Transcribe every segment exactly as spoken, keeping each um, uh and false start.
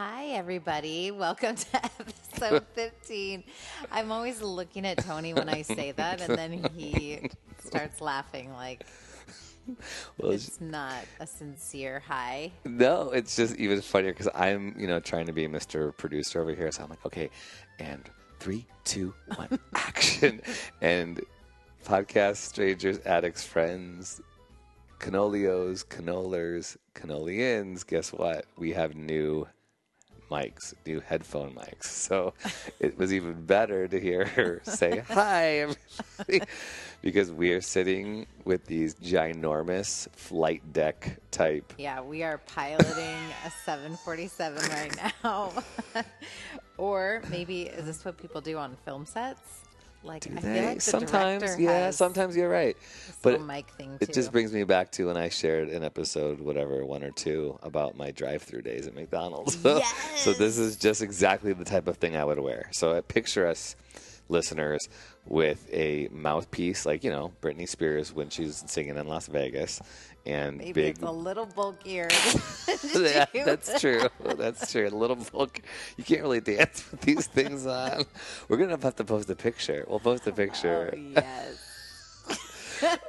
Hi, everybody. Welcome to episode fifteen. I'm always looking at Tony when I say that, and then he starts laughing like well, it's, it's not a sincere hi. No, it's just even funnier because I'm, you know, trying to be Mister Producer over here. So I'm like, okay, and three, two, one, action. And podcast strangers, addicts, friends, canolios, canolers, canolians. Guess what? We have new mics, new headphone mics. So it was even better to hear her say hi, everybody, because we are sitting with these ginormous flight deck type. Yeah, we are piloting a seven forty-seven right now. Or maybe, is this what people do on film sets? Like, do I they? Feel like the sometimes, yeah, sometimes you're right. But it, mic thing too. It just brings me back to when I shared an episode, whatever, one or two, about my drive-through days at McDonald's. Yes! So this is just exactly the type of thing I would wear. So I picture us listeners with a mouthpiece, like, you know, Britney Spears when she's singing in Las Vegas. And maybe big... it's a little bulkier. Yeah, that's true. That's true. A little bulk. You can't really dance with these things on. We're going to have to post a picture. We'll post a picture. Oh, yes.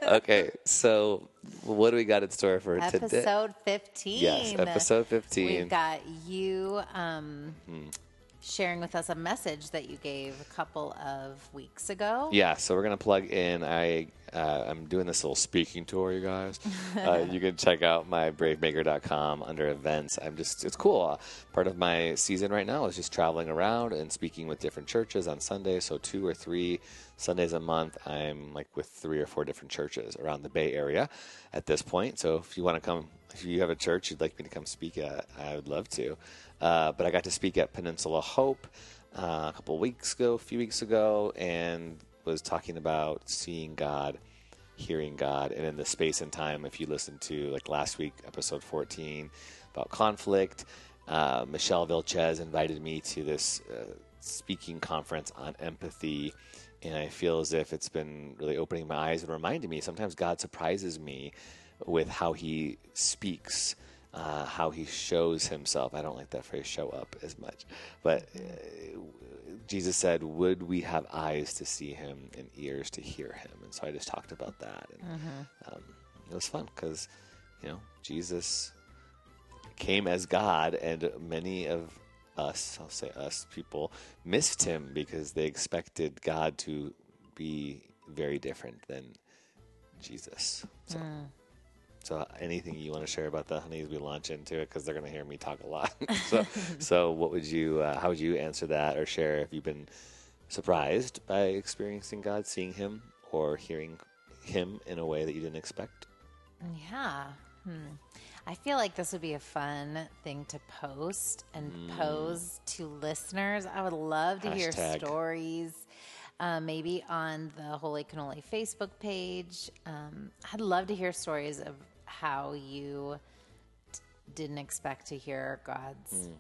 Okay. So what do we got in store for episode today? Episode fifteen. Yes, episode fifteen. We've got you um, mm. sharing with us a message that you gave a couple of weeks ago. Yeah. So we're going to plug in. I... Uh, I'm doing this little speaking tour, you guys. Uh, you can check out my brave maker dot com under events. I'm just, it's cool. Uh, part of my season right now is just traveling around and speaking with different churches on Sundays. So two or three Sundays a month, I'm like with three or four different churches around the Bay Area at this point. So if you want to come, if you have a church you'd like me to come speak at, I would love to. Uh, but I got to speak at Peninsula Hope uh, a couple weeks ago, a few weeks ago, and was talking about seeing God, hearing God, and in the space and time. If you listen to like last week, episode fourteen, about conflict, uh, Michelle Vilchez invited me to this uh, speaking conference on empathy, and I feel as if it's been really opening my eyes and reminding me sometimes God surprises me with how He speaks. Uh, how He shows Himself. I don't like that phrase, show up, as much. But uh, Jesus said, would we have eyes to see Him and ears to hear Him? And so I just talked about that. And, uh-huh. um, it was fun because, you know, Jesus came as God, and many of us, I'll say us people, missed Him because they expected God to be very different than Jesus. So. Mm. So anything you want to share about that, honey, as we launch into it, because they're going to hear me talk a lot. so, so what would you, uh, how would you answer that or share if you've been surprised by experiencing God, seeing Him, or hearing Him in a way that you didn't expect? Yeah. Hmm. I feel like this would be a fun thing to post and mm. pose to listeners. I would love to Hashtag. hear stories. Uh, maybe on the Holy Cannoli Facebook page. Um, I'd love to hear stories of how you t- didn't expect to hear God's mm.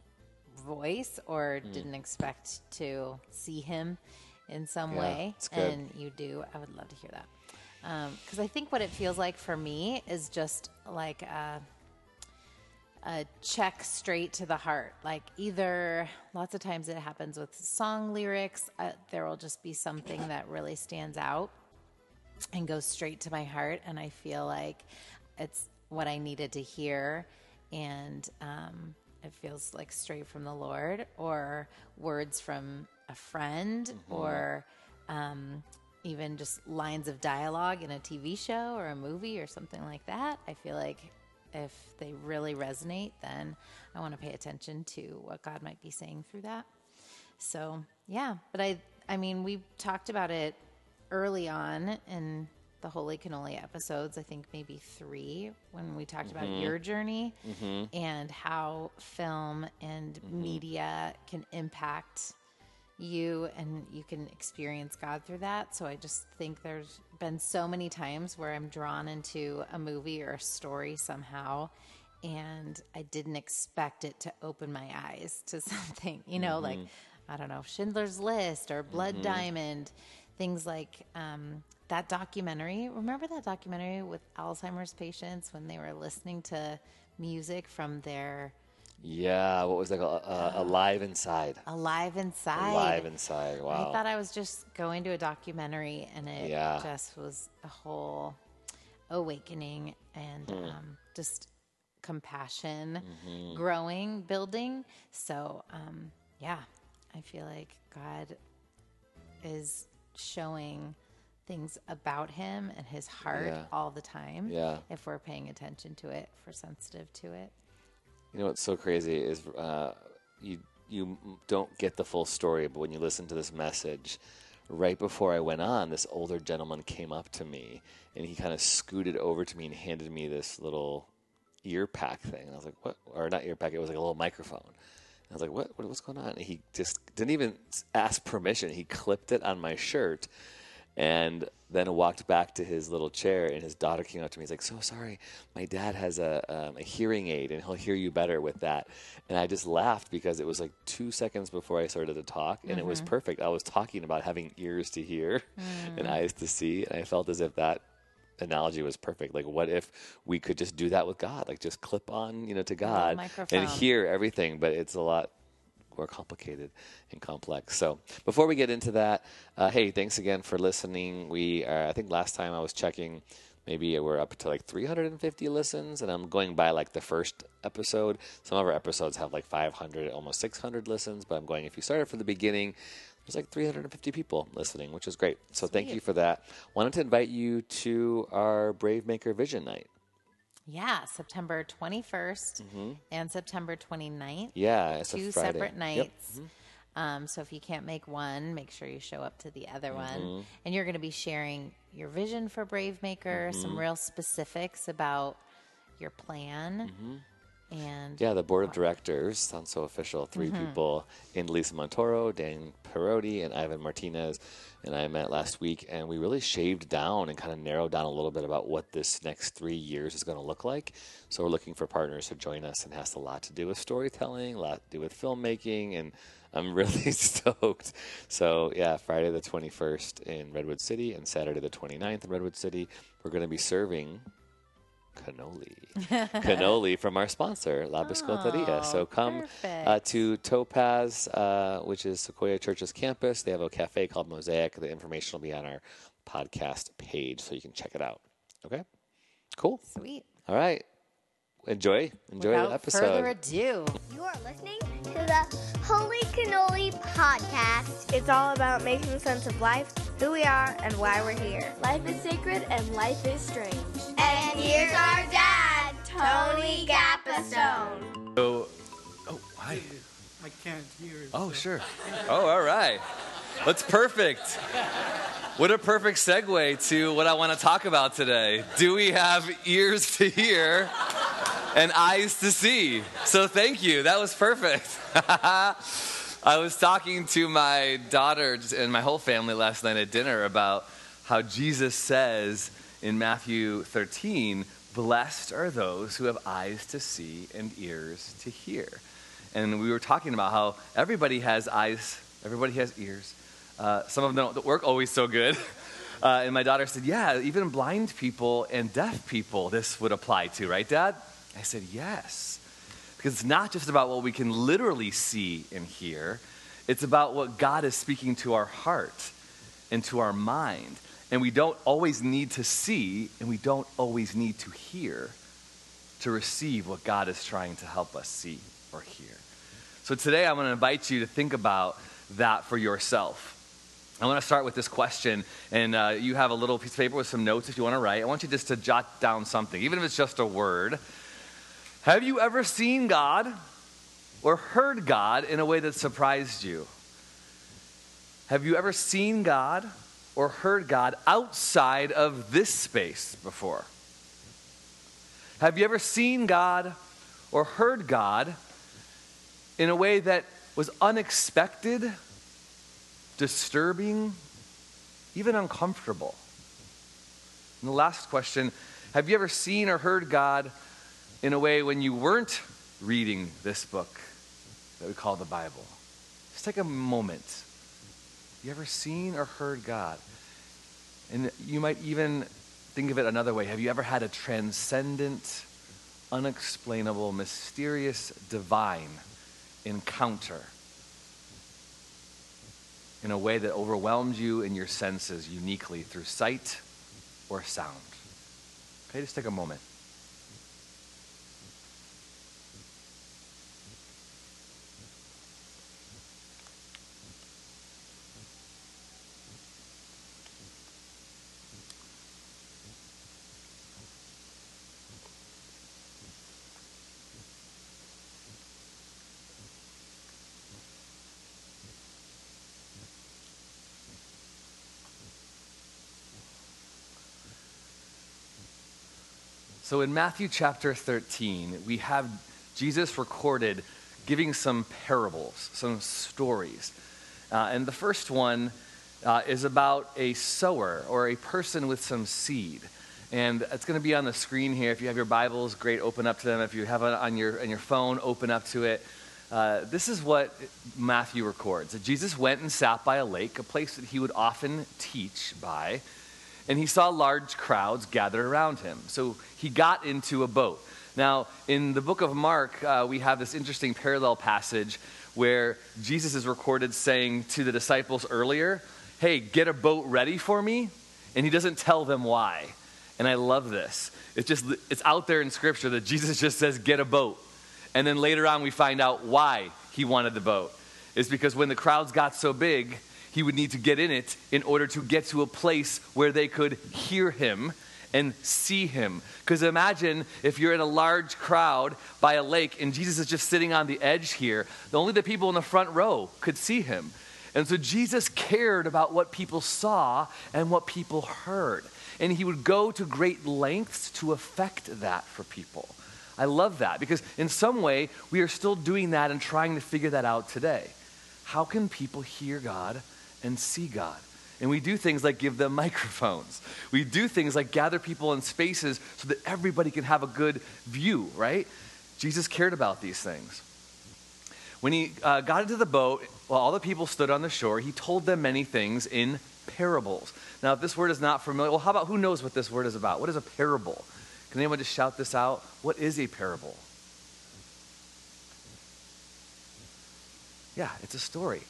voice or mm. didn't expect to see Him in some yeah, way. And you do. I would love to hear that. Because um, I think what it feels like for me is just like a, a check straight to the heart. Like either lots of times it happens with song lyrics. Uh, there will just be something that really stands out and goes straight to my heart. And I feel like it's what I needed to hear. And um, it feels like straight from the Lord, or words from a friend, mm-hmm. or um, even just lines of dialogue in a T V show or a movie or something like that. I feel like if they really resonate, then I want to pay attention to what God might be saying through that. So, yeah. But I I mean, we talked about it early on in the Holy Cannoli episodes, I think maybe three, when we talked mm-hmm. about your journey mm-hmm. and how film and mm-hmm. media can impact you, and you can experience God through that. So I just think there's been so many times where I'm drawn into a movie or a story somehow, and I didn't expect it to open my eyes to something, you know, mm-hmm. like, I don't know, Schindler's List or Blood mm-hmm. Diamond, things like um, that documentary. Remember that documentary with Alzheimer's patients when they were listening to music from their Yeah, what was that called? Uh, Alive Inside. Alive Inside. Alive Inside, wow. I thought I was just going to a documentary, and it yeah. just was a whole awakening and mm. um, just compassion, mm-hmm. growing, building. So, um, yeah, I feel like God is showing things about him and his heart yeah. all the time yeah. if we're paying attention to it, if we're sensitive to it. You know what's so crazy is uh, you you don't get the full story, but when you listen to this message, right before I went on, this older gentleman came up to me, and he kind of scooted over to me and handed me this little ear pack thing. And I was like, what? Or not ear pack, it was like a little microphone. And I was like, what? what? What's going on? And he just didn't even ask permission. He clipped it on my shirt and then walked back to his little chair, and his daughter came up to me. He's like, so sorry, my dad has a, um, a hearing aid, and he'll hear you better with that. And I just laughed because it was like two seconds before I started to talk, and mm-hmm. it was perfect. I was talking about having ears to hear mm. and eyes to see, and I felt as if that analogy was perfect. Like, what if we could just do that with God? Like, just clip on, you know, to God and hear everything, but it's a lot more complicated and complex. So before we get into that, uh, hey, thanks again for listening. We are, I think last time I was checking, maybe we're up to like three hundred fifty listens, and I'm going by like the first episode. Some of our episodes have like five hundred, almost six hundred listens, but I'm going, if you started from the beginning, there's like three hundred fifty people listening, which is great. So Sweet. Thank you for that. Wanted to invite you to our Brave Maker Vision Night. Yeah, September twenty-first mm-hmm. and September twenty-ninth. Yeah, it's two a Friday. Separate nights. Yep. Mm-hmm. Um, so if you can't make one, make sure you show up to the other mm-hmm. one. And you're going to be sharing your vision for Brave Maker, mm-hmm. some real specifics about your plan. Mm-hmm. And yeah, the board of directors sounds so official. Three mm-hmm. people: Indelisa Montoro, Dan Perotti, and Ivan Martinez. And I met last week, and we really shaved down and kind of narrowed down a little bit about what this next three years is going to look like. So we're looking for partners to join us, and it has a lot to do with storytelling, a lot to do with filmmaking, and I'm really stoked. So yeah, Friday the twenty-first in Redwood City and Saturday the twenty-ninth in Redwood City, we're going to be serving cannoli cannoli from our sponsor, La Biscotteria. Oh, so come uh, to Topaz, uh, which is Sequoia Church's campus. They have a cafe called Mosaic. The information will be on our podcast page, so you can check it out. Okay? Cool. Sweet. All right. Enjoy. Enjoy Without the episode. Without further ado. You are listening to the Holy Cannoli Podcast. It's all about making sense of life, who we are, and why we're here. Life is sacred and life is strange. And here's our dad, Tony Gapastone. So, oh, hi. I can't hear you. Oh, so. Sure. Oh, all right. That's perfect. What a perfect segue to what I want to talk about today. Do we have ears to hear and eyes to see? So thank you. That was perfect. I was talking to my daughter and my whole family last night at dinner about how Jesus says in Matthew thirteen, blessed are those who have eyes to see and ears to hear. And we were talking about how everybody has eyes, everybody has ears. Uh, some of them don't work always so good. Uh, and my daughter said, yeah, even blind people and deaf people this would apply to, right, Dad? I said, yes. Because it's not just about what we can literally see and hear. It's about what God is speaking to our heart and to our mind. And we don't always need to see, and we don't always need to hear to receive what God is trying to help us see or hear. So today I want to invite you to think about that for yourself. I want to start with this question, and uh, you have a little piece of paper with some notes if you want to write. I want you just to jot down something, even if it's just a word. Have you ever seen God or heard God in a way that surprised you? Have you ever seen God or heard God outside of this space before? Have you ever seen God or heard God in a way that was unexpected, disturbing, even uncomfortable? And the last question, have you ever seen or heard God in a way when you weren't reading this book that we call the Bible? Just take a moment. You ever seen or heard God? And you might even think of it another way. Have you ever had a transcendent unexplainable, mysterious, divine encounter in a way that overwhelms you in your senses uniquely through sight or sound. Okay, just take a moment. So in Matthew chapter thirteen, we have Jesus recorded giving some parables, some stories. Uh, and the first one uh, is about a sower or a person with some seed. And it's going to be on the screen here. If you have your Bibles, great, open up to them. If you have it on your, on your phone, open up to it. Uh, this is what Matthew records. Jesus went and sat by a lake, a place that he would often teach by, and he saw large crowds gathered around him. So he got into a boat. Now, in the book of Mark, uh, we have this interesting parallel passage where Jesus is recorded saying to the disciples earlier, hey, get a boat ready for me. And he doesn't tell them why. And I love this. It's just, it's out there in scripture that Jesus just says, get a boat. And then later on, we find out why he wanted the boat. It's because when the crowds got so big, he would need to get in it in order to get to a place where they could hear him and see him. Because imagine if you're in a large crowd by a lake and Jesus is just sitting on the edge here. Only the people in the front row could see him. And so Jesus cared about what people saw and what people heard. And he would go to great lengths to affect that for people. I love that because in some way we are still doing that and trying to figure that out today. How can people hear God and see God? And we do things like give them microphones. We do things like gather people in spaces so that everybody can have a good view, right? Jesus cared about these things. When he uh, got into the boat, while all the people stood on the shore, he told them many things in parables. Now, if this word is not familiar, well, how about who knows what this word is about? What is a parable? Can anyone just shout this out? What is a parable? Yeah, it's a story.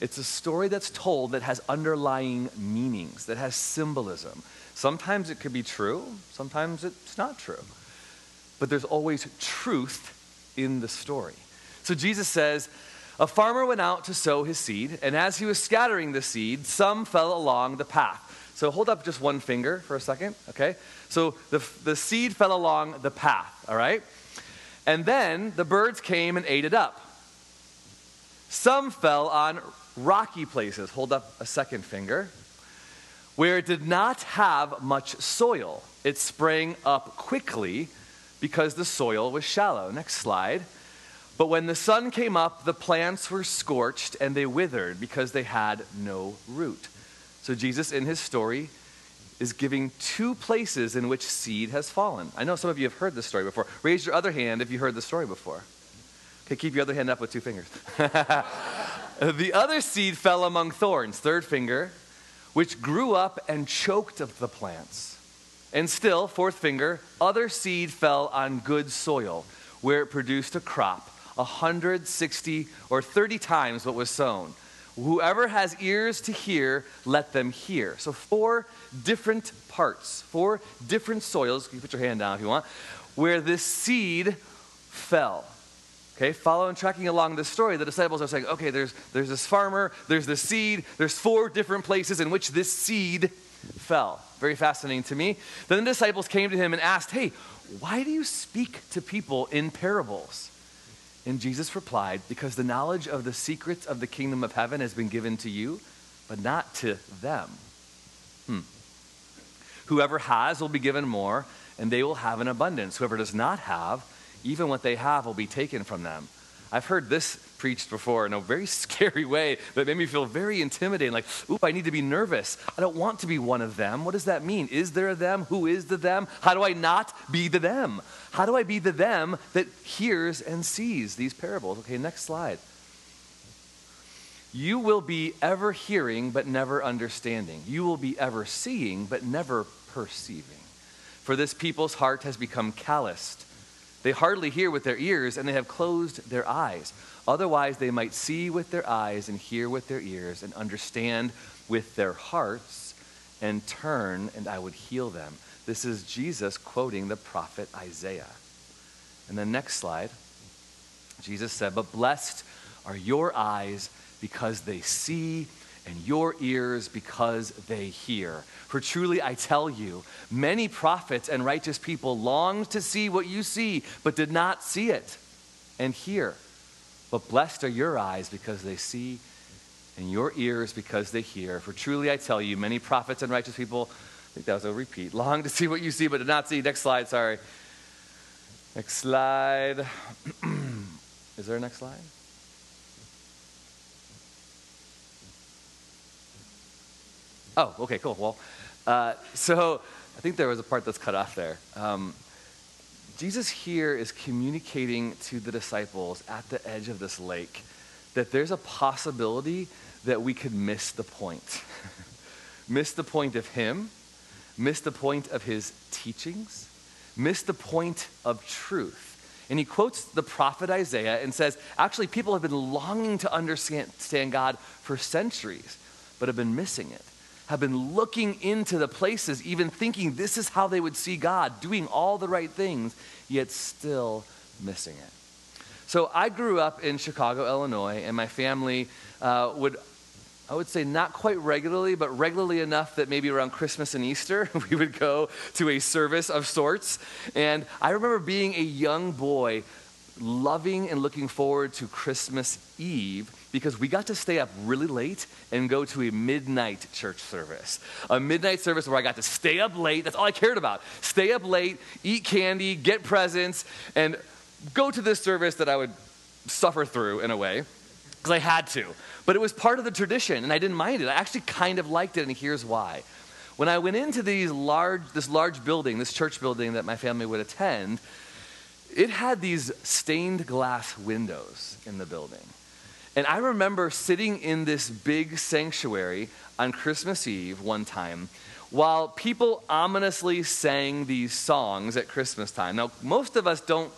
It's a story that's told that has underlying meanings, that has symbolism. Sometimes it could be true, sometimes it's not true. But there's always truth in the story. So Jesus says, a farmer went out to sow his seed, and as he was scattering the seed, some fell along the path. So hold up just one finger for a second, okay? So the, the seed fell along the path, all right? And then the birds came and ate it up. Some fell on rocky places, hold up a second finger, where it did not have much soil. It sprang up quickly because the soil was shallow. Next slide. But when the sun came up, the plants were scorched and they withered because they had no root. So Jesus, in his story, is giving two places in which seed has fallen. I know some of you have heard this story before. Raise your other hand if you heard the story before. Okay, keep your other hand up with two fingers. The other seed fell among thorns, third finger, which grew up and choked up the plants. And still, fourth finger, other seed fell on good soil, where it produced a crop, one hundred sixty or thirty times what was sown. Whoever has ears to hear, let them hear. So four different parts, four different soils, you can put your hand down if you want, where this seed fell. Okay, following, tracking along this story, the disciples are saying, okay, there's, there's this farmer, there's this seed, there's four different places in which this seed fell. Very fascinating to me. Then the disciples came to him and asked, hey, why do you speak to people in parables? And Jesus replied, because the knowledge of the secrets of the kingdom of heaven has been given to you, but not to them. Hmm. Whoever has will be given more, and they will have an abundance. Whoever does not have, even what they have will be taken from them. I've heard this preached before in a very scary way that made me feel very intimidated, like, oop, I need to be nervous. I don't want to be one of them. What does that mean? Is there a them? Who is the them? How do I not be the them? How do I be the them that hears and sees these parables? Okay, next slide. You will be ever hearing but never understanding. You will be ever seeing but never perceiving. For this people's heart has become calloused. They hardly hear with their ears, and they have closed their eyes. Otherwise, they might see with their eyes and hear with their ears and understand with their hearts and turn, and I would heal them. This is Jesus quoting the prophet Isaiah. And the next slide, Jesus said, but blessed are your eyes because they see, and your ears because they hear. For truly I tell you, many prophets and righteous people longed to see what you see, but did not see it and hear. But blessed are your eyes because they see, and your ears because they hear. For truly I tell you, many prophets and righteous people, I think that was a repeat, longed to see what you see, but did not see. Next slide, sorry. Next slide. Is there a next slide? Oh, okay, cool. Well, uh, so I think there was a part that's cut off there. Um, Jesus here is communicating to the disciples at the edge of this lake that there's a possibility that we could miss the point. Miss the point of him, miss the point of his teachings, miss the point of truth. And he quotes the prophet Isaiah and says, actually, people have been longing to understand God for centuries, but have been missing it. Have been looking into the places, even thinking this is how they would see God, doing all the right things, yet still missing it. So I grew up in Chicago, Illinois, and my family uh, would, I would say not quite regularly, but regularly enough that maybe around Christmas and Easter, we would go to a service of sorts. And I remember being a young boy, loving and looking forward to Christmas Eve because we got to stay up really late and go to a midnight church service. A midnight service where I got to stay up late. That's all I cared about. Stay up late, eat candy, get presents, and go to this service that I would suffer through in a way because I had to. But it was part of the tradition, and I didn't mind it. I actually kind of liked it, and here's why. When I went into these large, this large building, this church building that my family would attend, it had these stained glass windows in the building. And I remember sitting in this big sanctuary on Christmas Eve one time while people ominously sang these songs at Christmas time. Now, most of us don't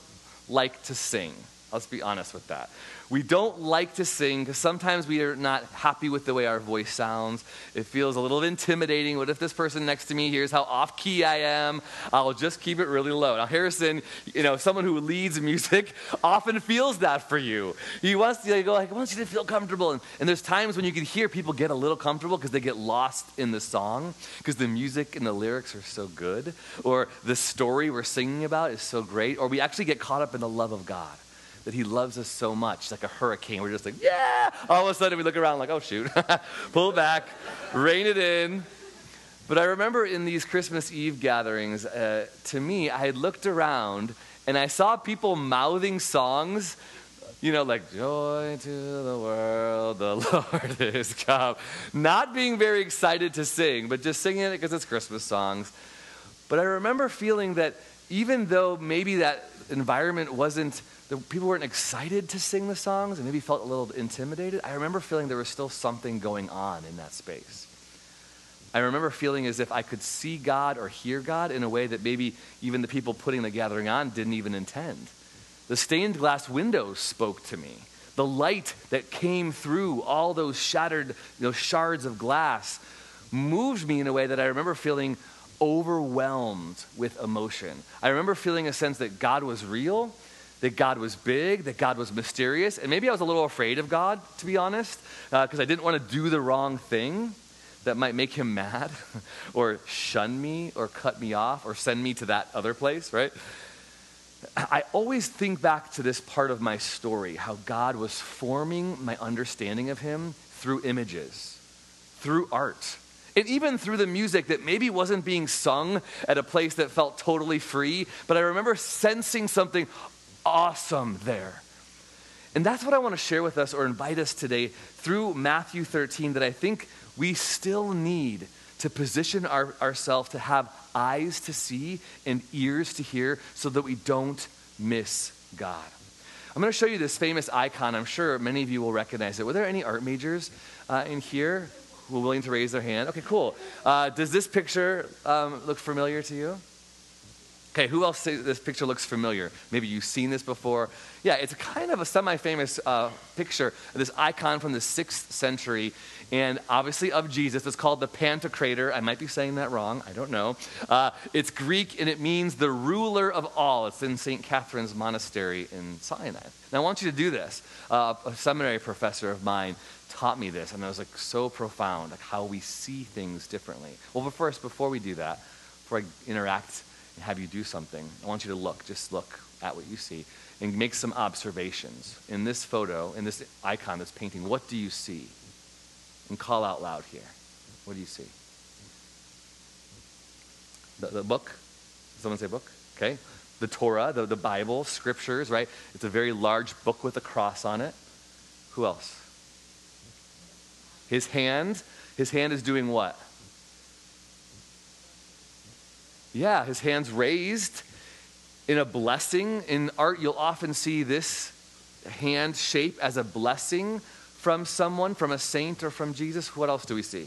like to sing. Let's be honest with that. We don't like to sing because sometimes we are not happy with the way our voice sounds. It feels a little intimidating. What if this person next to me hears how off-key I am? I'll just keep it really low. Now, Harrison, you know, someone who leads music often feels that for you. He wants to go like, I want you to feel comfortable. And, and there's times when you can hear people get a little comfortable because they get lost in the song because the music and the lyrics are so good, or the story we're singing about is so great, or we actually get caught up in the love of God. That he loves us so much, like a hurricane. We're just like, yeah! All of a sudden we look around like, oh shoot, pull back, rein it in. But I remember in these Christmas Eve gatherings, uh, to me, I had looked around and I saw people mouthing songs, you know, like, joy to the world, the Lord is come. Not being very excited to sing, but just singing it because it's Christmas songs. But I remember feeling that even though maybe that environment wasn't, the people weren't excited to sing the songs and maybe felt a little intimidated, I remember feeling there was still something going on in that space. I remember feeling as if I could see God or hear God in a way that maybe even the people putting the gathering on didn't even intend. The stained glass windows spoke to me. The light that came through all those shattered, you know, shards of glass moved me in a way that I remember feeling overwhelmed with emotion. I remember feeling a sense that God was real, that God was big, that God was mysterious, and maybe I was a little afraid of God, to be honest, because uh, I didn't want to do the wrong thing that might make him mad or shun me or cut me off or send me to that other place, right? I always think back to this part of my story, how God was forming my understanding of him through images, through art, and even through the music that maybe wasn't being sung at a place that felt totally free, but I remember sensing something awesome there. And that's what I want to share with us or invite us today through Matthew thirteen, that I think we still need to position our, ourselves to have eyes to see and ears to hear so that we don't miss God. I'm going to show you this famous icon. I'm sure many of you will recognize it. Were there any art majors uh, in here who are willing to raise their hand? Okay, cool. Uh, does this picture um, look familiar to you? Okay, who else says this picture looks familiar? Maybe you've seen this before. Yeah, it's kind of a semi-famous uh, picture of this icon from the sixth century, and obviously of Jesus. It's called the Pantocrator. I might be saying that wrong. I don't know. Uh, it's Greek, and it means the ruler of all. It's in Saint Catherine's Monastery in Sinai. Now, I want you to do this. Uh, a seminary professor of mine taught me this, and it was like so profound, like how we see things differently. Well, but first, before we do that, before I interact and have you do something, I want you to look, just look at what you see and make some observations. In this photo, in this icon, this painting, what do you see? And call out loud here. What do you see? The, the book? Did someone say book? Okay. The Torah, the, the Bible, scriptures, right? It's a very large book with a cross on it. Who else? His hand. His hand is doing what? Yeah, his hand's raised in a blessing. In art, you'll often see this hand shape as a blessing from someone, from a saint or from Jesus. What else do we see?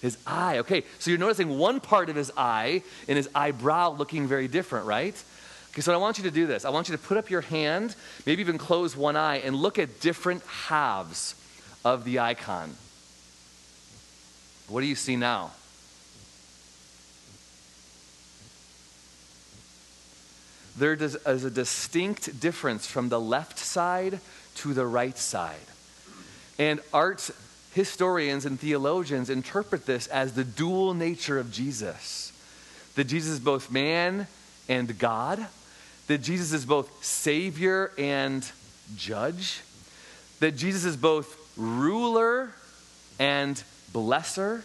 His eye. Okay, so you're noticing one part of his eye and his eyebrow looking very different, right? Okay, so I want you to do this. I want you to put up your hand, maybe even close one eye, and look at different halves of the icon. What do you see now? There is a distinct difference from the left side to the right side. And art historians and theologians interpret this as the dual nature of Jesus. That Jesus is both man and God. That Jesus is both Savior and judge. That Jesus is both ruler and blesser.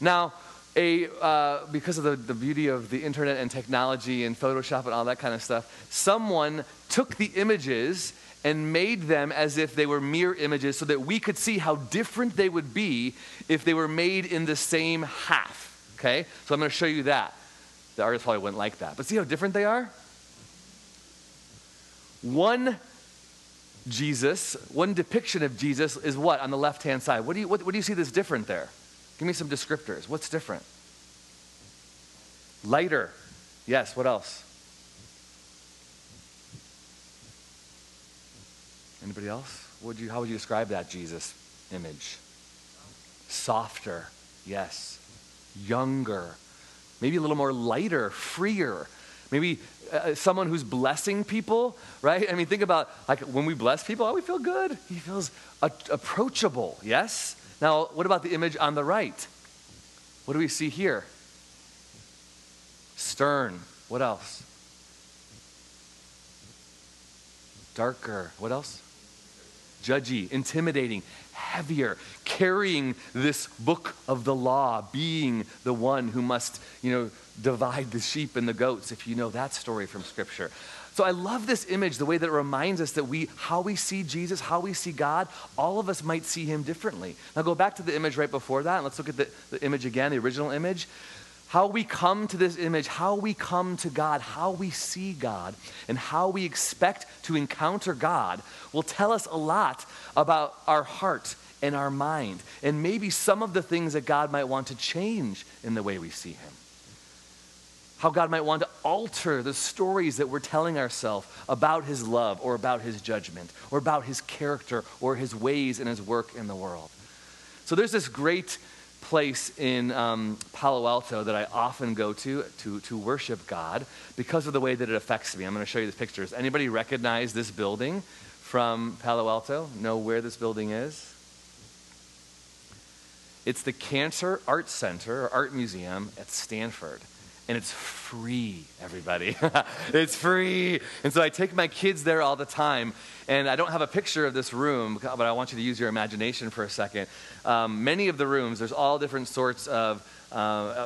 Now, A, uh, because of the, the beauty of the internet and technology and Photoshop and all that kind of stuff, someone took the images and made them as if they were mirror images so that we could see how different they would be if they were made in the same half, okay? So I'm going to show you that. The artist probably wouldn't like that, but see how different they are? One Jesus, one depiction of Jesus is what on the left-hand side? What do you, what, what do you see that's different there? Give me some descriptors. What's different? Lighter. Yes, what else? Anybody else? Would you, how would you describe that Jesus image? Softer. Yes. Younger. Maybe a little more lighter, freer. Maybe uh, someone who's blessing people, right? I mean, think about like when we bless people, oh, we feel good. He feels a- approachable, yes? Now, what about the image on the right? What do we see here? Stern. What else? Darker. What else? Judgy, intimidating, heavier, carrying this book of the law, being the one who must, you know, divide the sheep and the goats, if you know that story from Scripture. So I love this image, the way that it reminds us that we, how we see Jesus, how we see God, all of us might see him differently. Now go back to the image right before that, and let's look at the, the image again, the original image. How we come to this image, how we come to God, how we see God, and how we expect to encounter God will tell us a lot about our heart and our mind, and maybe some of the things that God might want to change in the way we see him. How God might want to alter the stories that we're telling ourselves about his love or about his judgment or about his character or his ways and his work in the world. So there's this great place in um, Palo Alto that I often go to, to to worship God because of the way that it affects me. I'm going to show you the pictures. Anybody recognize this building from Palo Alto? Know where this building is? It's the Cancer Art Center or Art Museum at Stanford. And it's free, everybody. It's free. And so I take my kids there all the time. And I don't have a picture of this room, but I want you to use your imagination for a second. Um, many of the rooms, there's all different sorts of, uh,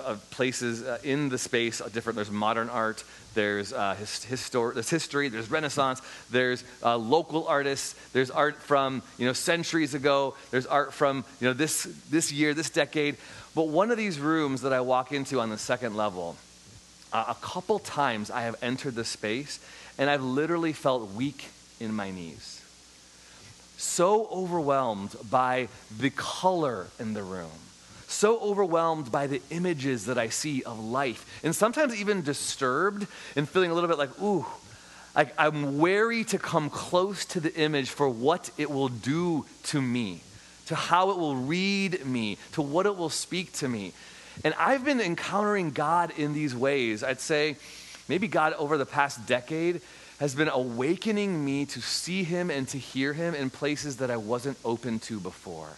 of places uh, in the space. Different. There's modern art. There's, uh, his, histor- there's history. There's Renaissance. There's uh, local artists. There's art from, you know, centuries ago. There's art from, you know, this this year, this decade. But one of these rooms that I walk into on the second level, Uh, a couple times I have entered the space and I've literally felt weak in my knees. So overwhelmed by the color in the room, so overwhelmed by the images that I see of life, and sometimes even disturbed and feeling a little bit like, ooh, I, I'm wary to come close to the image for what it will do to me, to how it will read me, to what it will speak to me. And I've been encountering God in these ways. I'd say maybe God over the past decade has been awakening me to see him and to hear him in places that I wasn't open to before.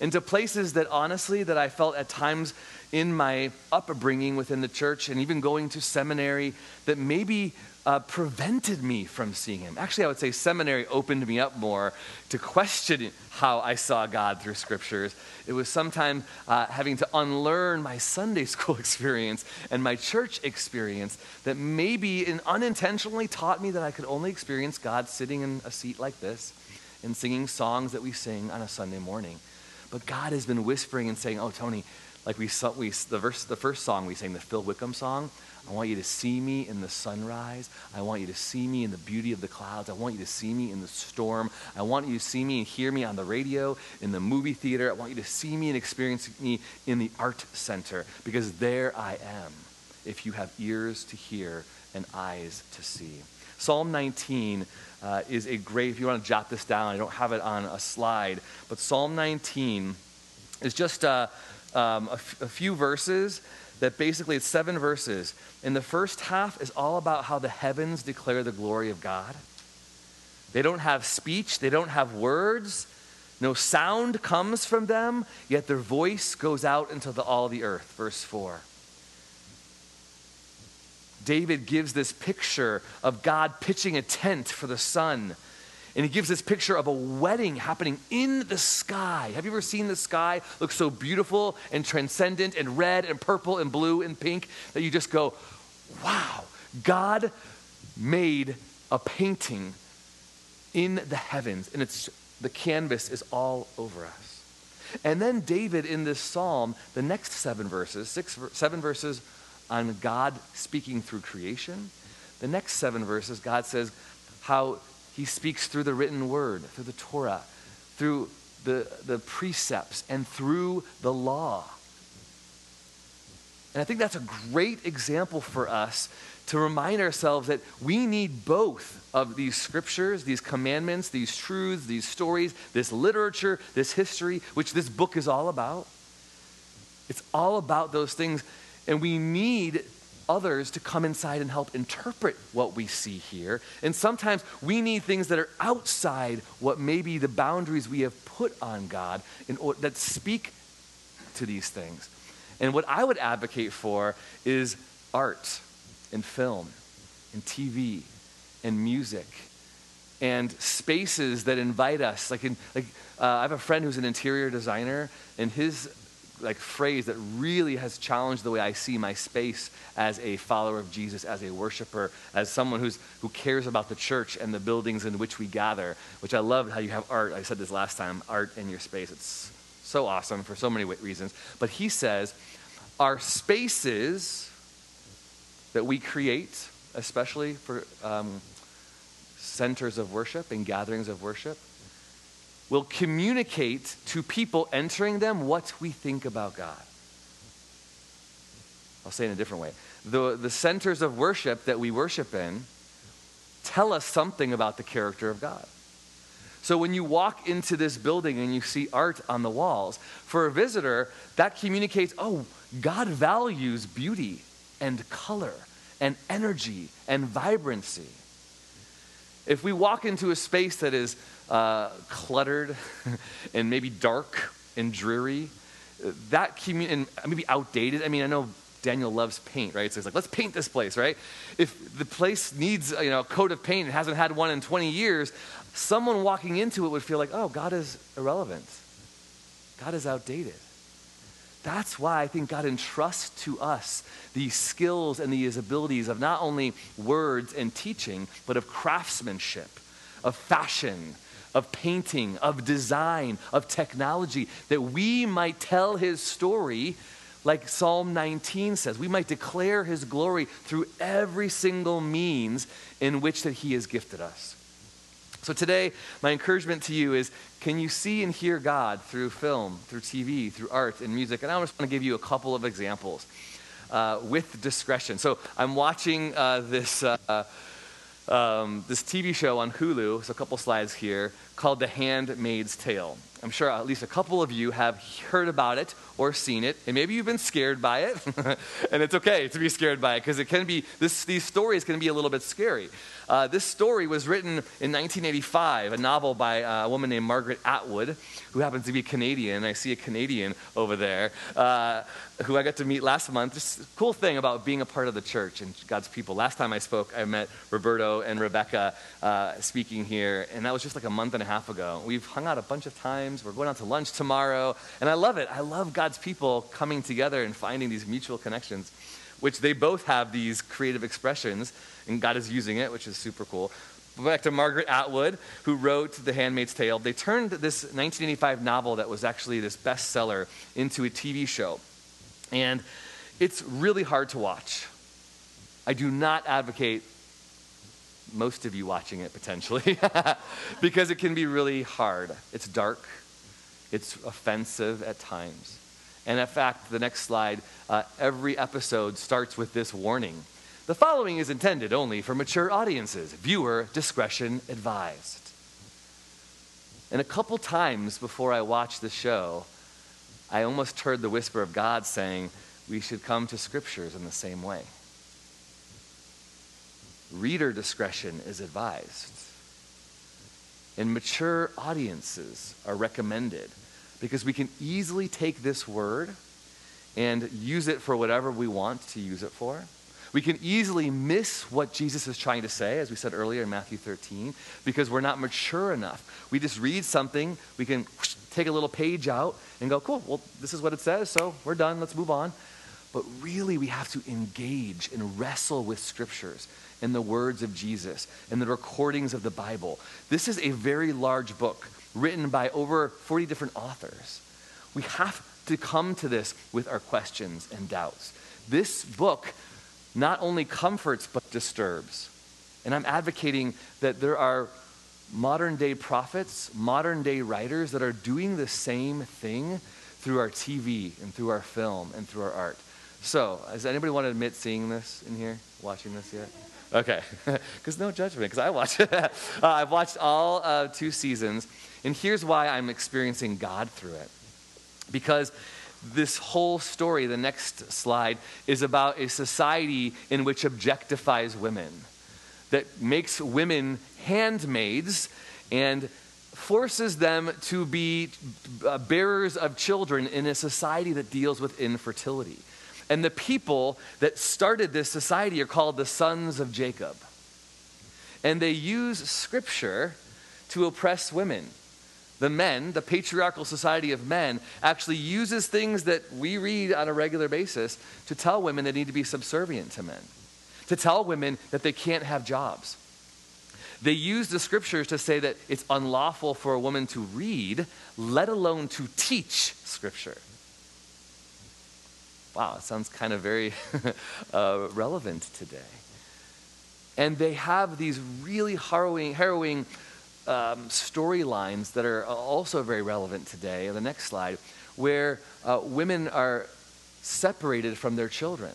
And to places that honestly that I felt at times in my upbringing within the church and even going to seminary that maybe uh, prevented me from seeing him. Actually, I would say seminary opened me up more to question how I saw God through scriptures. It was sometimes uh, having to unlearn my Sunday school experience and my church experience that maybe unintentionally taught me that I could only experience God sitting in a seat like this and singing songs that we sing on a Sunday morning. But God has been whispering and saying, oh, Tony, like we, we the, verse, the first song we sang, the Phil Wickham song, I want you to see me in the sunrise. I want you to see me in the beauty of the clouds. I want you to see me in the storm. I want you to see me and hear me on the radio, in the movie theater. I want you to see me and experience me in the art center, because there I am, if you have ears to hear and eyes to see. Psalm nineteen uh, is a great, if you want to jot this down, I don't have it on a slide, but Psalm nineteen is just uh, um, a, f- a few verses that basically it's seven verses. And the first half is all about how the heavens declare the glory of God. They don't have speech, they don't have words, no sound comes from them, yet their voice goes out into the, all the earth, verse four. David gives this picture of God pitching a tent for the sun. And he gives this picture of a wedding happening in the sky. Have you ever seen the sky look so beautiful and transcendent and red and purple and blue and pink that you just go, wow, God made a painting in the heavens. And it's the canvas is all over us. And then David in this psalm, the next seven verses, six, seven verses, on God speaking through creation. The next seven verses, God says how he speaks through the written word, through the Torah, through the, the precepts, and through the law. And I think that's a great example for us to remind ourselves that we need both of these scriptures, these commandments, these truths, these stories, this literature, this history, which this book is all about. It's all about those things. And we need others to come inside and help interpret what we see here. And sometimes we need things that are outside what maybe the boundaries we have put on God in order, that speak to these things. And what I would advocate for is art and film and T V and music and spaces that invite us. Like, in, like uh, I have a friend who's an interior designer, and his like phrase that really has challenged the way I see my space as a follower of Jesus, as a worshiper, as someone who's who cares about the church and the buildings in which we gather, which I love how you have art. I said this last time, art in your space. It's so awesome for so many reasons. But he says, our spaces that we create, especially for um, centers of worship and gatherings of worship, will communicate to people entering them what we think about God. I'll say it in a different way. The, the centers of worship that we worship in tell us something about the character of God. So when you walk into this building and you see art on the walls, for a visitor, that communicates, oh, God values beauty and color and energy and vibrancy. If we walk into a space that is uh, cluttered and maybe dark and dreary, that commu- and maybe outdated. I mean, I know Daniel loves paint, right? So he's like, let's paint this place, right? If the place needs you know, a coat of paint and hasn't had one in twenty years, someone walking into it would feel like, oh, God is irrelevant. God is outdated. That's why I think God entrusts to us these skills and these abilities of not only words and teaching, but of craftsmanship, of fashion, of painting, of design, of technology, that we might tell his story like Psalm nineteen says. We might declare his glory through every single means in which that he has gifted us. So today, my encouragement to you is, can you see and hear God through film, through T V, through art and music? And I just want to give you a couple of examples uh, with discretion. So I'm watching uh, this uh, um, this T V show on Hulu, so a couple slides here, called The Handmaid's Tale. I'm sure at least a couple of you have heard about it or seen it, and maybe you've been scared by it, and it's okay to be scared by it, because it can be, this, these stories can be a little bit scary. Uh, this story was written in nineteen eighty-five, a novel by uh, a woman named Margaret Atwood, who happens to be Canadian. I see a Canadian over there, uh, who I got to meet last month. This is a cool thing about being a part of the church and God's people. Last time I spoke, I met Roberto and Rebecca uh, speaking here, and that was just like a month and a half ago. We've hung out a bunch of times. We're going out to lunch tomorrow, and I love it. I love God's people coming together and finding these mutual connections, which they both have these creative expressions, and God is using it, which is super cool. But back to Margaret Atwood, who wrote The Handmaid's Tale. They turned this nineteen eighty-five novel that was actually this bestseller into a T V show, and it's really hard to watch. I do not advocate most of you watching it potentially, because it can be really hard. It's dark. It's offensive at times. And in fact, the next slide, uh, every episode starts with this warning. The following is intended only for mature audiences. Viewer discretion advised. And a couple times before I watched the show, I almost heard the whisper of God saying, we should come to scriptures in the same way. Reader discretion is advised. And mature audiences are recommended, because we can easily take this word and use it for whatever we want to use it for. We can easily miss what Jesus is trying to say, as we said earlier in Matthew thirteen, because we're not mature enough. We just read something, we can take a little page out and go, cool, well, this is what it says, so we're done, let's move on. But really, we have to engage and wrestle with scriptures and the words of Jesus and the recordings of the Bible. This is a very large book written by over forty different authors. We have to come to this with our questions and doubts. This book not only comforts but disturbs. And I'm advocating that there are modern day prophets, modern day writers that are doing the same thing through our T V and through our film and through our art. So, does anybody want to admit seeing this in here, watching this yet? Okay, because no judgment, because I watch it. uh, I've watched all uh, two seasons, and here's why I'm experiencing God through it. Because this whole story, the next slide, is about a society in which objectifies women, that makes women handmaids and forces them to be uh, bearers of children in a society that deals with infertility. And the people that started this society are called the sons of Jacob. And they use scripture to oppress women. The men, the patriarchal society of men, actually uses things that we read on a regular basis to tell women they need to be subservient to men, to tell women that they can't have jobs. They use the scriptures to say that it's unlawful for a woman to read, let alone to teach scripture. Wow, it sounds kind of very uh, relevant today. And they have these really harrowing, harrowing um, storylines that are also very relevant today, the next slide, where uh, women are separated from their children.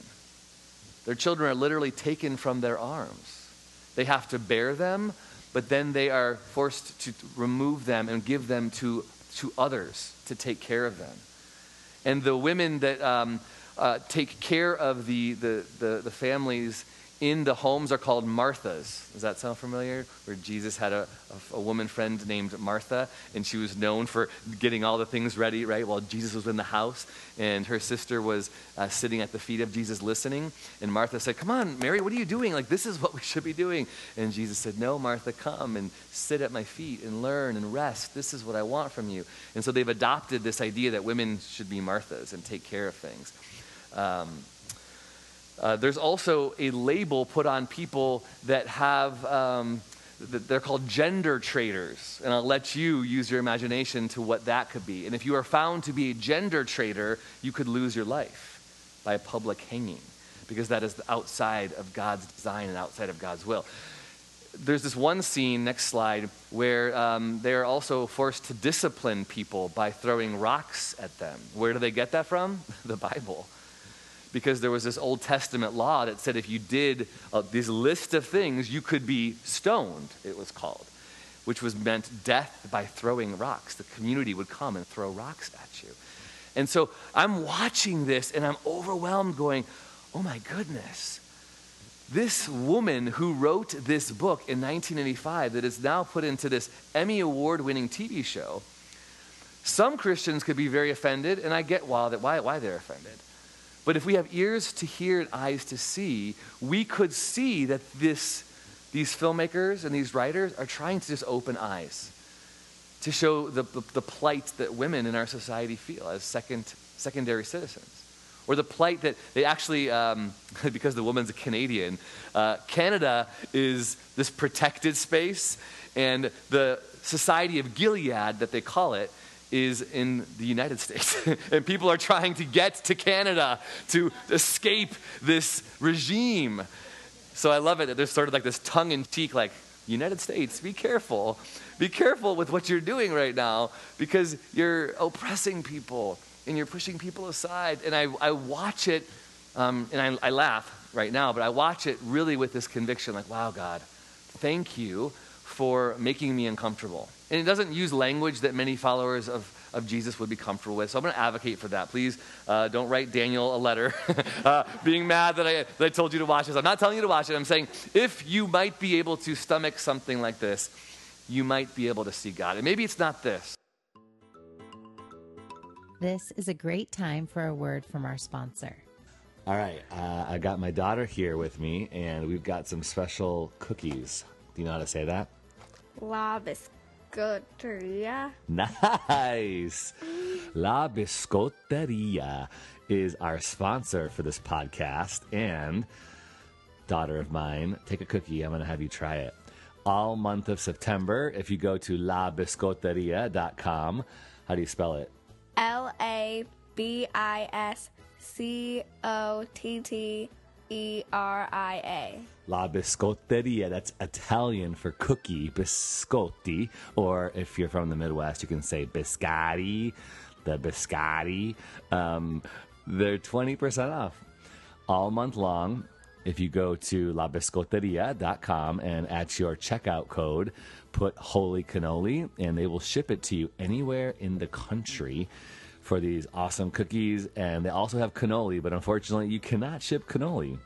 Their children are literally taken from their arms. They have to bear them, but then they are forced to remove them and give them to, to others to take care of them. And the women that um, Uh, take care of the, the, the, the families in the homes are called Marthas. Does that sound familiar? Where Jesus had a, a, a woman friend named Martha, and she was known for getting all the things ready, right, while Jesus was in the house, and her sister was uh, sitting at the feet of Jesus listening, and Martha said, come on, Mary, what are you doing? Like, this is what we should be doing. And Jesus said, no, Martha, come and sit at my feet and learn and rest. This is what I want from you. And so they've adopted this idea that women should be Marthas and take care of things. Um, uh, there's also a label put on people that have, um, th they're called gender traitors. And I'll let you use your imagination to what that could be. And if you are found to be a gender traitor, you could lose your life by a public hanging, because that is outside of God's design and outside of God's will. there's this one scene, next slide, where um, they are also forced to discipline people by throwing rocks at them. Where do they get that from? The Bible. Because there was this Old Testament law that said if you did uh, this list of things, you could be stoned, it was called, which was meant death by throwing rocks. The community would come and throw rocks at you. And so I'm watching this, and I'm overwhelmed going, oh my goodness. This woman who wrote this book in nineteen eighty-five that is now put into this Emmy Award-winning T V show, some Christians could be very offended, and I get why, why, why they're offended. But if we have ears to hear and eyes to see, we could see that this, these filmmakers and these writers are trying to just open eyes to show the, the, the plight that women in our society feel as second, secondary citizens. Or the plight that they actually, um, because the woman's a Canadian, uh, Canada is this protected space, and the Society of Gilead, that they call it, is in the United States. And people are trying to get to Canada to escape this regime. So I love it that there's sort of like this tongue-in-cheek, like, United States, be careful. Be careful with what you're doing right now, because you're oppressing people. And you're pushing people aside. And I, I watch it, um, and I, I laugh right now, but I watch it really with this conviction, like, wow, God, thank you for making me uncomfortable. And it doesn't use language that many followers of, of Jesus would be comfortable with, so I'm going to advocate for that. Please uh, don't write Daniel a letter uh, being mad that I, that I told you to watch this. I'm not telling you to watch it. I'm saying if you might be able to stomach something like this, you might be able to see God. And maybe it's not this. This is a great time for a word from our sponsor. All right, uh, I got my daughter here with me, and we've got some special cookies. Do you know how to say that? La Biscotteria. Nice. La Biscotteria is our sponsor for this podcast, and daughter of mine, take a cookie. I'm going to have you try it. All month of September, if you go to la biscotteria dot com, how do you spell it? L A B I S C O T T E R I A. La Biscotteria, that's Italian for cookie, biscotti, or if you're from the Midwest, you can say biscotti, the biscotti. Um, they're twenty percent off all month long. If you go to la biscotteria dot com and at your checkout code, put Holy Cannoli, and they will ship it to you anywhere in the country for these awesome cookies. And they also have cannoli, but unfortunately, you cannot ship cannoli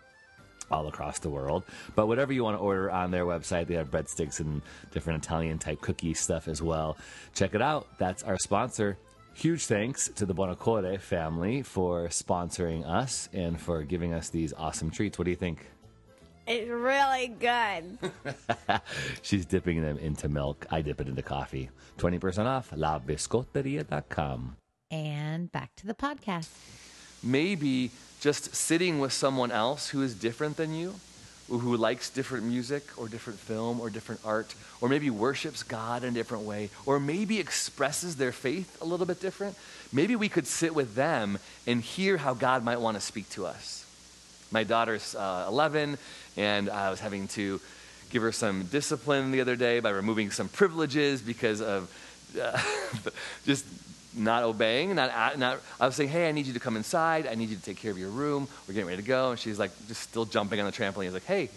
all across the world. But whatever you want to order on their website, they have breadsticks and different Italian-type cookie stuff as well. Check it out. That's our sponsor. Huge thanks to the Bonacore family for sponsoring us and for giving us these awesome treats. What do you think? It's really good. She's dipping them into milk. I dip it into coffee. twenty percent off, la biscotteria dot com. And back to the podcast. Maybe just sitting with someone else who is different than you, who likes different music or different film or different art, or maybe worships God in a different way, or maybe expresses their faith a little bit different, maybe we could sit with them and hear how God might want to speak to us. My daughter's uh, eleven, and I was having to give her some discipline the other day by removing some privileges because of uh, just not obeying. Not, not, I was saying, hey, I need you to come inside. I need you to take care of your room. We're getting ready to go. And she's like, just still jumping on the trampoline. I was like, hey,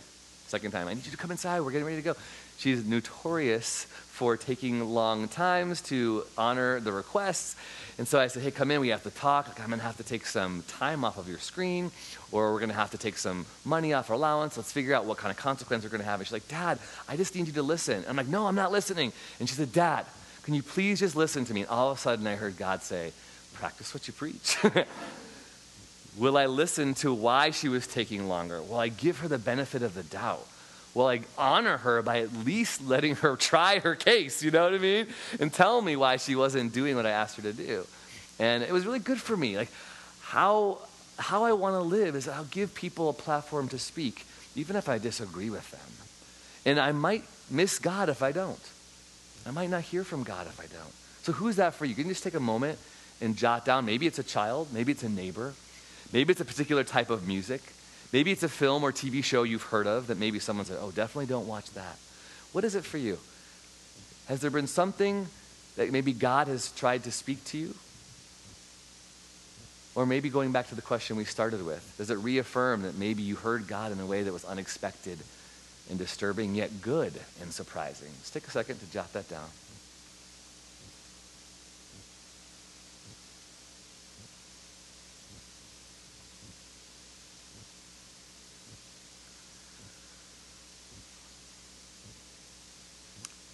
second time, I need you to come inside. We're getting ready to go. She's notorious for taking long times to honor the requests. And so I said, hey, come in. We have to talk. I'm going to have to take some time off of your screen, or we're going to have to take some money off our allowance. Let's figure out what kind of consequence we're going to have. And she's like, Dad, I just need you to listen. And I'm like, no, I'm not listening. And she said, Dad, can you please just listen to me? And all of a sudden I heard God say, practice what you preach. Will I listen to why she was taking longer? Will I give her the benefit of the doubt? Will I honor her by at least letting her try her case, you know what I mean? And tell me why she wasn't doing what I asked her to do. And it was really good for me. Like, how, how I want to live is I'll give people a platform to speak, even if I disagree with them. And I might miss God if I don't. I might not hear from God if I don't. So who's that for you? Can you just take a moment and jot down? Maybe it's a child. Maybe it's a neighbor. Maybe it's a particular type of music. Maybe it's a film or T V show you've heard of that maybe someone said, oh, definitely don't watch that. What is it for you? Has there been something that maybe God has tried to speak to you? Or maybe going back to the question we started with, does it reaffirm that maybe you heard God in a way that was unexpected and disturbing, yet good and surprising? Let's take a second to jot that down.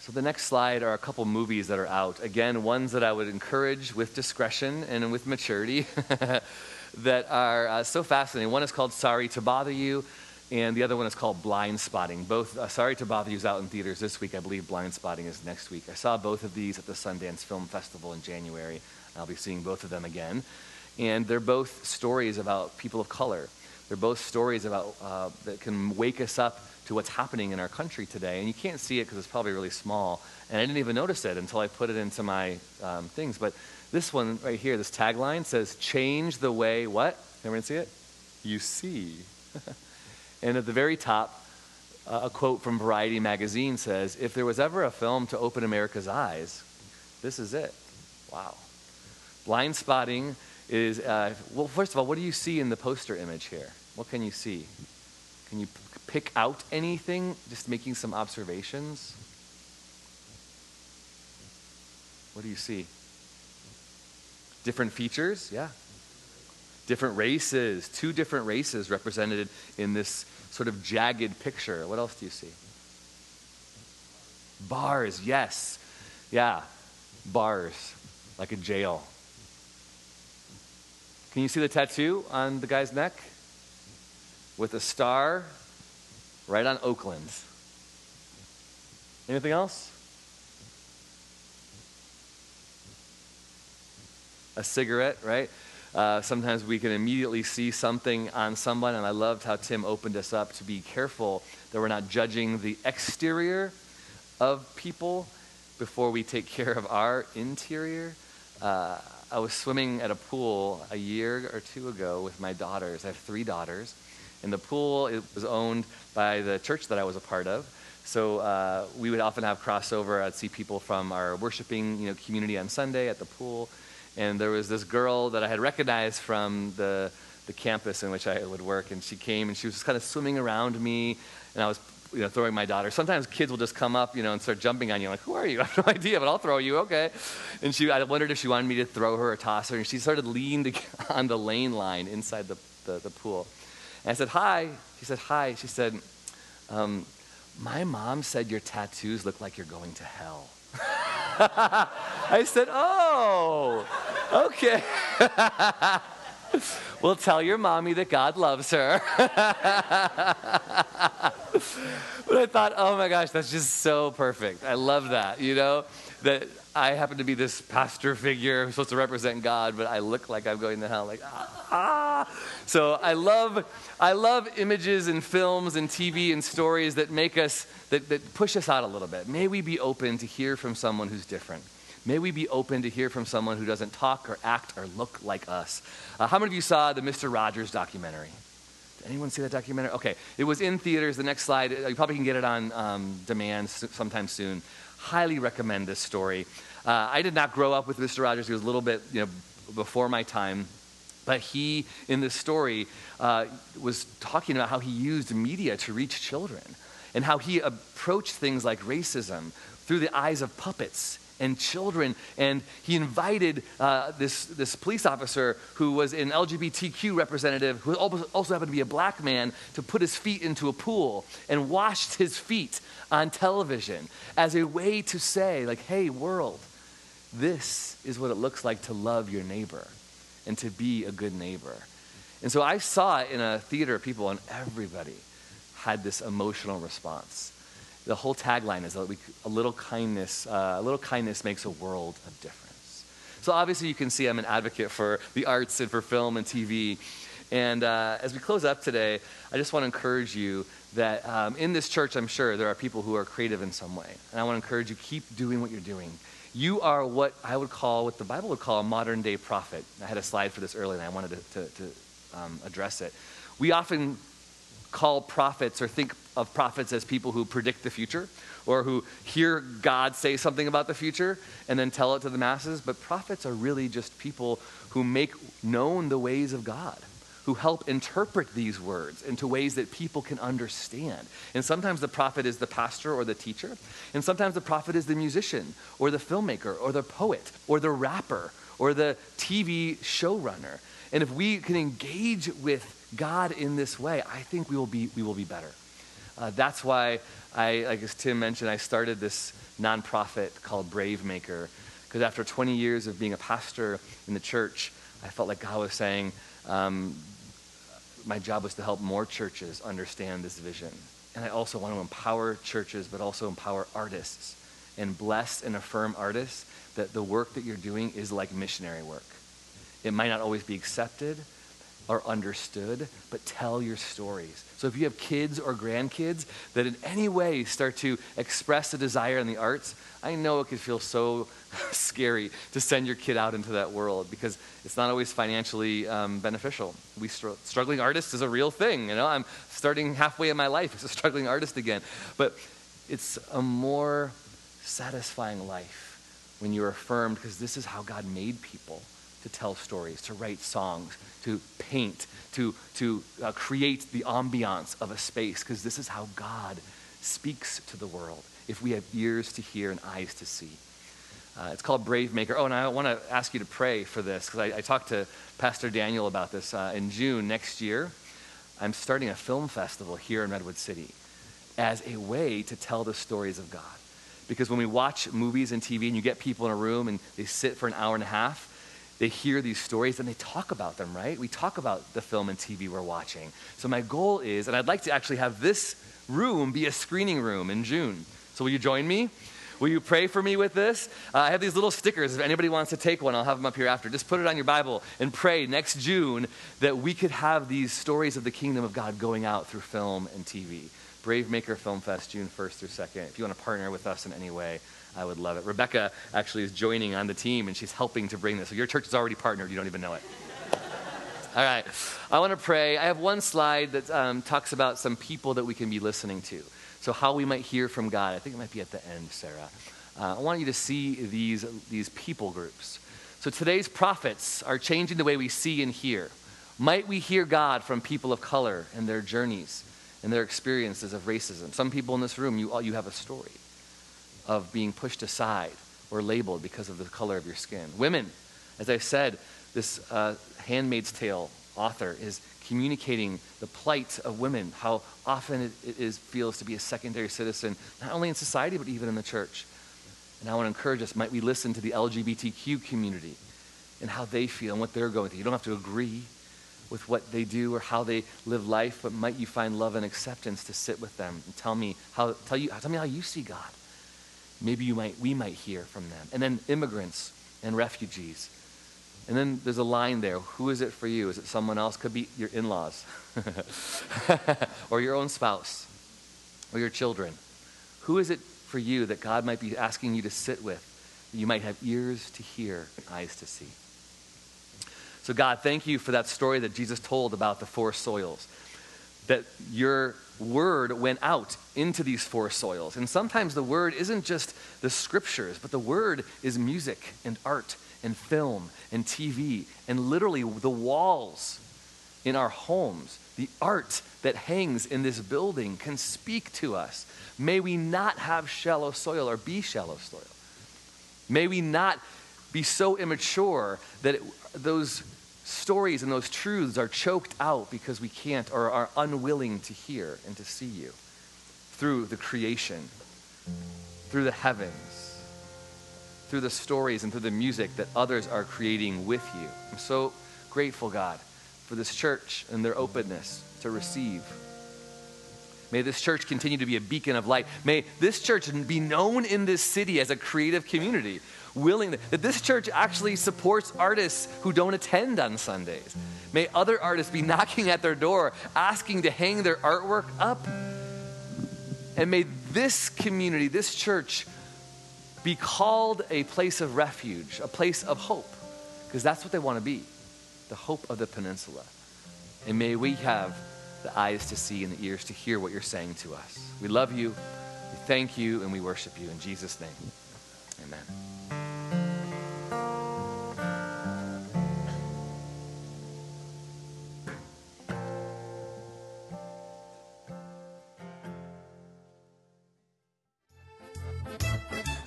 So the next slide are a couple movies that are out. Again, ones that I would encourage with discretion and with maturity that are uh, so fascinating. One is called Sorry to Bother You, and the other one is called Blindspotting. Both uh, Sorry to Bother You is out in theaters this week. I believe Blindspotting is next week. I saw both of these at the Sundance Film Festival in January. I'll be seeing both of them again. And they're both stories about people of color. They're both stories about uh, that can wake us up to what's happening in our country today. And you can't see it because it's probably really small. And I didn't even notice it until I put it into my um, things. But this one right here, this tagline says, change the way what? Everyone see it? You see. And at the very top, uh, a quote from Variety magazine says, if there was ever a film to open America's eyes, this is it. Wow. Blindspotting is, uh, well, first of all, what do you see in the poster image here? What can you see? Can you pick out anything? Just making some observations. What do you see? Different features, yeah. Different races, two different races represented in this sort of jagged picture. What else do you see? Bars, yes. Yeah, bars, like a jail. Can you see the tattoo on the guy's neck? With a star. Right on Oakland. Anything else? A cigarette, right? Uh, sometimes we can immediately see something on someone, and I loved how Tim opened us up to be careful that we're not judging the exterior of people before we take care of our interior. Uh, I was swimming at a pool a year or two ago with my daughters. I have three daughters. And the pool, it was owned by the church that I was a part of. So uh, we would often have crossover. I'd see people from our worshiping you know, community on Sunday at the pool. And there was this girl that I had recognized from the, the campus in which I would work. And she came and she was just kind of swimming around me. And I was you know, throwing my daughter. Sometimes kids will just come up you know, and start jumping on you. I'm like, who are you? I have no idea, but I'll throw you. Okay. And she, I wondered if she wanted me to throw her or toss her. And she started leaning on the lane line inside the, the, the pool. And I said, hi. She said, hi. She said, um, my mom said your tattoos look like you're going to hell. I said, oh, okay. Well, tell your mommy that God loves her. But I thought, oh my gosh, that's just so perfect. I love that, you know, that I happen to be this pastor figure who's supposed to represent God, but I look like I'm going to hell. Like, ah, ah. So I love, I love images and films and T V and stories that make us, that, that push us out a little bit. May we be open to hear from someone who's different. May we be open to hear from someone who doesn't talk or act or look like us. Uh, how many of you saw the Mister Rogers documentary? Did anyone see that documentary? Okay, it was in theaters. The next slide, you probably can get it on um, demand sometime soon. Highly recommend this story. Uh, I did not grow up with Mister Rogers. He was a little bit, you know, before my time. But he, in this story, uh, was talking about how he used media to reach children and how he approached things like racism through the eyes of puppets and children. And he invited uh, this, this police officer who was an L G B T Q representative, who also happened to be a black man, to put his feet into a pool and washed his feet on television as a way to say, like, hey, world, this is what it looks like to love your neighbor and to be a good neighbor. And so I saw it in a theater of people, and everybody had this emotional response. The whole tagline is a little kindness, uh, a little kindness makes a world of difference. So obviously you can see I'm an advocate for the arts and for film and T V. And uh, as we close up today, I just want to encourage you that um, in this church, I'm sure there are people who are creative in some way. And I want to encourage you, keep doing what you're doing. You are what I would call, what the Bible would call a modern day prophet. I had a slide for this earlier and I wanted to, to, to um, address it. We often call prophets or think of prophets as people who predict the future or who hear God say something about the future and then tell it to the masses. But prophets are really just people who make known the ways of God, who help interpret these words into ways that people can understand. And sometimes the prophet is the pastor or the teacher, and sometimes the prophet is the musician or the filmmaker or the poet or the rapper or the T V showrunner. And if we can engage with God in this way, I think we will be we will be better. Uh, that's why I, like as Tim mentioned, I started this nonprofit called Brave Maker, because after twenty years of being a pastor in the church, I felt like God was saying, um, my job was to help more churches understand this vision. And I also want to empower churches, but also empower artists and bless and affirm artists that the work that you're doing is like missionary work. It might not always be accepted or understood, but tell your stories. So if you have kids or grandkids that in any way start to express a desire in the arts, I know it could feel so scary to send your kid out into that world because it's not always financially um, beneficial. We str- struggling artists is a real thing. You know, I'm starting halfway in my life as a struggling artist again. But it's a more satisfying life when you're affirmed, because this is how God made people: to tell stories, to write songs, to paint, to to uh, create the ambiance of a space, because this is how God speaks to the world, if we have ears to hear and eyes to see. Uh, it's called Brave Maker. Oh, and I want to ask you to pray for this, because I, I talked to Pastor Daniel about this. Uh, in June next year, I'm starting a film festival here in Redwood City as a way to tell the stories of God. Because when we watch movies and T V and you get people in a room and they sit for an hour and a half, they hear these stories and they talk about them, right? We talk about the film and T V we're watching. So my goal is, and I'd like to actually have this room be a screening room in June. So will you join me? Will you pray for me with this? Uh, I have these little stickers. If anybody wants to take one, I'll have them up here after. Just put it on your Bible and pray next June that we could have these stories of the kingdom of God going out through film and T V. Brave Maker Film Fest, June first through second. If you want to partner with us in any way, I would love it. Rebecca actually is joining on the team, and she's helping to bring this. So your church is already partnered. You don't even know it. All right. I want to pray. I have one slide that um, talks about some people that we can be listening to. So how we might hear from God. I think it might be at the end, Sarah. Uh, I want you to see these, these people groups. So today's prophets are changing the way we see and hear. Might we hear God from people of color and their journeys and their experiences of racism? Some people in this room, you all, you have a story of being pushed aside or labeled because of the color of your skin. Women, as I said, this uh, Handmaid's Tale author is communicating the plight of women, how often it is, feels to be a secondary citizen, not only in society, but even in the church. And I want to encourage us, might we listen to the L G B T Q community and how they feel and what they're going through. You don't have to agree with what they do or how they live life, but might you find love and acceptance to sit with them and tell me how, tell you, tell me how you see God. Maybe you might, we might hear from them. And then immigrants and refugees. And then there's a line there. Who is it for you? Is it someone else? Could be your in-laws or your own spouse or your children. Who is it for you that God might be asking you to sit with? You might have ears to hear and eyes to see. So God, thank you for that story that Jesus told about the four soils, that your word went out into these four soils. And sometimes the word isn't just the scriptures, but the word is music and art and film and T V and literally the walls in our homes. The art that hangs in this building can speak to us. May we not have shallow soil or be shallow soil. May we not be so immature that it, those stories and those truths are choked out because we can't or are unwilling to hear and to see you through the creation, through the heavens, through the stories and through the music that others are creating with you. I'm so grateful, God, for this church and their openness to receive. May this church continue to be a beacon of light. May this church be known in this city as a creative community, willing that this church actually supports artists who don't attend on Sundays. May other artists be knocking at their door, asking to hang their artwork up. And may this community, this church, be called a place of refuge, a place of hope, because that's what they want to be, the hope of the peninsula. And may we have the eyes to see and the ears to hear what you're saying to us. We love you. We thank you and we worship you. In Jesus' name, amen.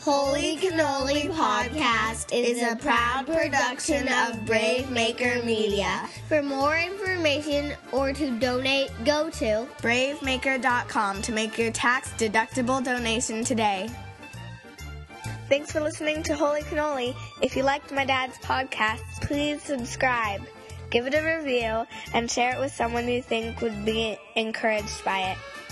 Holy Cannoli Podcast is a proud production of Brave Maker Media. For more information or to donate, go to brave maker dot com to make your tax-deductible donation today. Thanks for listening to Holy Cannoli. If you liked my dad's podcast, please subscribe, give it a review, and share it with someone you think would be encouraged by it.